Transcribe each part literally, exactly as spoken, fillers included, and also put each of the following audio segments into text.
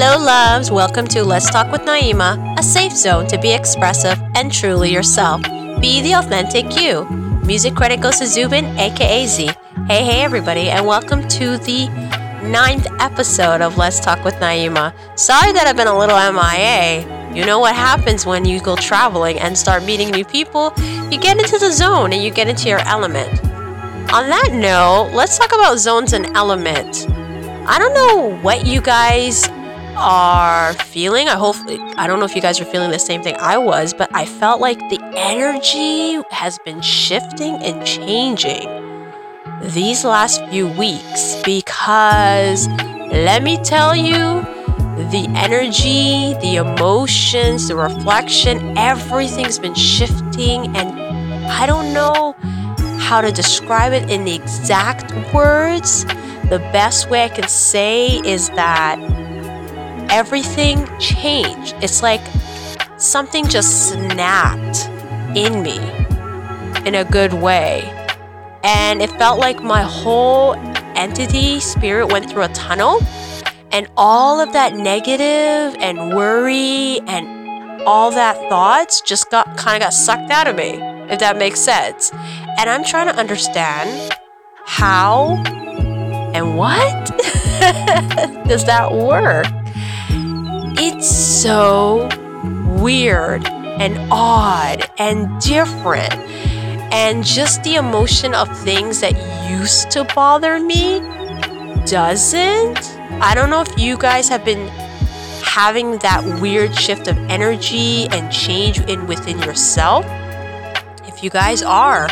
Hello loves, welcome to Let's Talk with Naima, a safe zone to be expressive and truly yourself. Be the authentic you. Music credit goes to Zubin, aka Z. Hey, hey everybody, and welcome to the ninth episode of Let's Talk with Naima. Sorry that I've been a little M I A. You know what happens when you go traveling and start meeting new people? You get into the zone and you get into your element. On that note, let's talk about zones and element. I don't know what you guys are feeling. I hope I don't know if you guys are feeling the same thing I was, but I felt like the energy has been shifting and changing these last few weeks, because let me tell you, the energy, the emotions, the reflection, everything's been shifting, and I don't know how to describe it in the exact words. The best way I can say is that everything changed. It's like something just snapped in me in a good way. And it felt like my whole entity, spirit, went through a tunnel. And all of that negative and worry and all that thoughts just got kind of got sucked out of me, if that makes sense. And I'm trying to understand how and what does that work? It's so weird and odd and different, and just the emotion of things that used to bother me doesn't. I don't know if you guys have been having that weird shift of energy and change in within yourself. If you guys are,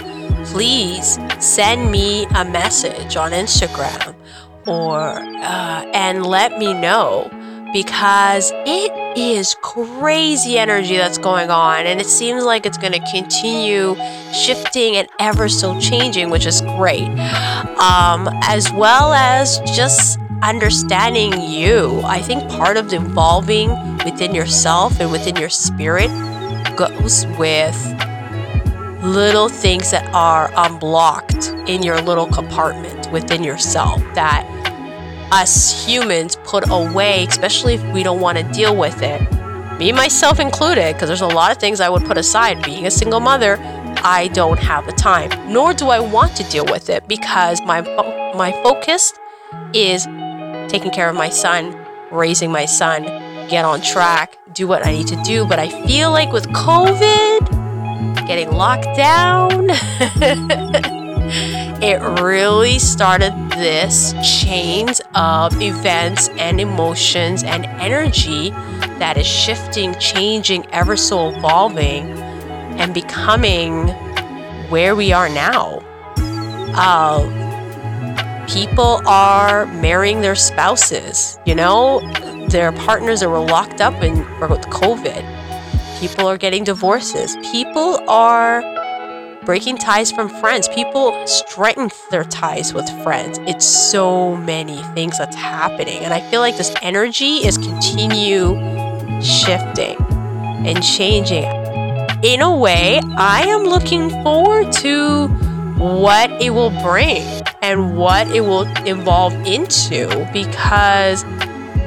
please send me a message on Instagram or uh, and let me know. Because it is crazy energy that's going on, and it seems like it's going to continue shifting and ever so changing, which is great. Um, as well as just understanding you. I think part of evolving within yourself and within your spirit goes with little things that are unblocked in your little compartment within yourself that us humans put away, especially if we don't want to deal with it. Me, myself included, because there's a lot of things I would put aside. Being a single mother, I don't have the time, nor do I want to deal with it, because my my focus is taking care of my son, raising my son, get on track, do what I need to do. But I feel like with COVID, getting locked down, it really started this chains of events and emotions and energy that is shifting, changing, ever so evolving, and becoming where we are now. Uh, people are marrying their spouses, you know, their partners that were locked up in with COVID. People are getting divorces. People are breaking ties from friends. People strengthen their ties with friends. It's so many things that's happening. And I feel like this energy is continue shifting and changing. In a way, I am looking forward to what it will bring and what it will evolve into, because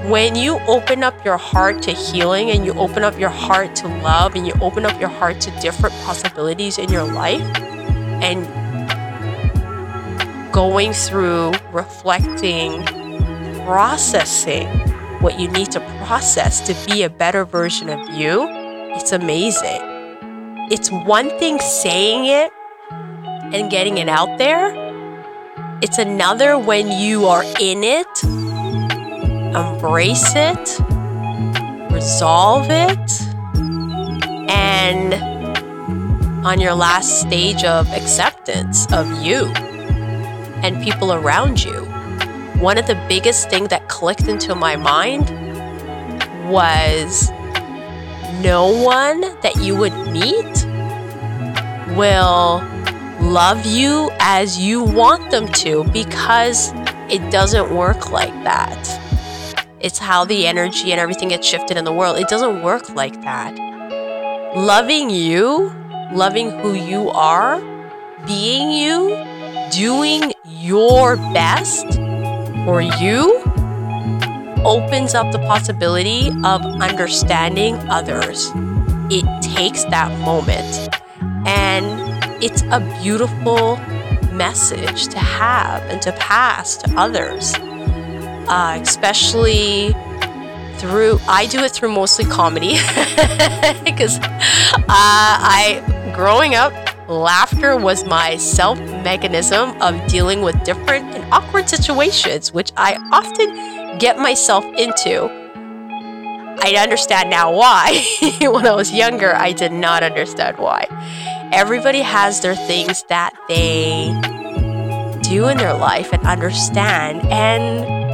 when you open up your heart to healing, and you open up your heart to love, and you open up your heart to different possibilities in your life, and going through, reflecting, processing what you need to process to be a better version of you, it's amazing. It's one thing saying it and getting it out there. It's another when you are in it. Embrace it, resolve it, and on your last stage of acceptance of you and people around you. One of the biggest things that clicked into my mind was no one that you would meet will love you as you want them to, because it doesn't work like that. It's how the energy and everything gets shifted in the world. It doesn't work like that. Loving you, loving who you are, being you, doing your best for you opens up the possibility of understanding others. It takes that moment. And it's a beautiful message to have and to pass to others. Uh, especially through, I do it through mostly comedy. Because uh, I, growing up, laughter was my self-mechanism of dealing with different and awkward situations, which I often get myself into. I understand now why. When I was younger, I did not understand why. Everybody has their things that they do in their life and understand, and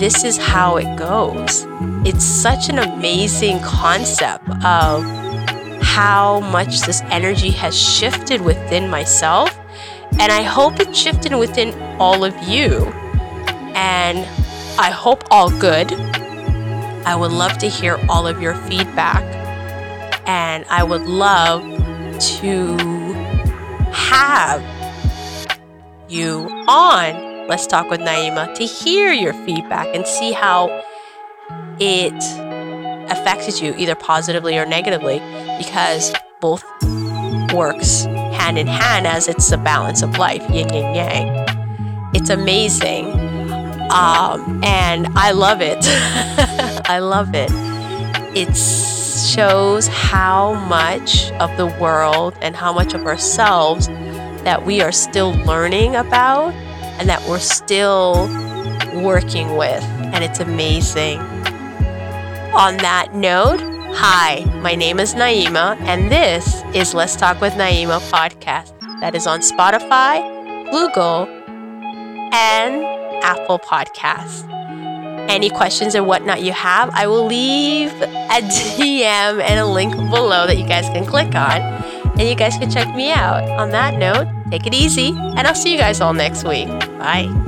this is how it goes. It's such an amazing concept of how much this energy has shifted within myself, and I hope it shifted within all of you, and I hope all good. I would love to hear all of your feedback, and I would love to have you on Let's Talk with Naima to hear your feedback and see how it affected you, either positively or negatively, because both works hand in hand, as it's the balance of life, yin and yang. It's amazing, um, and I love it. I love it. It shows how much of the world and how much of ourselves that we are still learning about and that we're still working with, and it's amazing. On that note, hi, my name is Naima, and this is Let's Talk with Naima podcast that is on Spotify, Google, and Apple Podcasts. Any questions or whatnot you have, I will leave a D M and a link below that you guys can click on, and you guys can check me out. On that note, take it easy, and I'll see you guys all next week. Bye.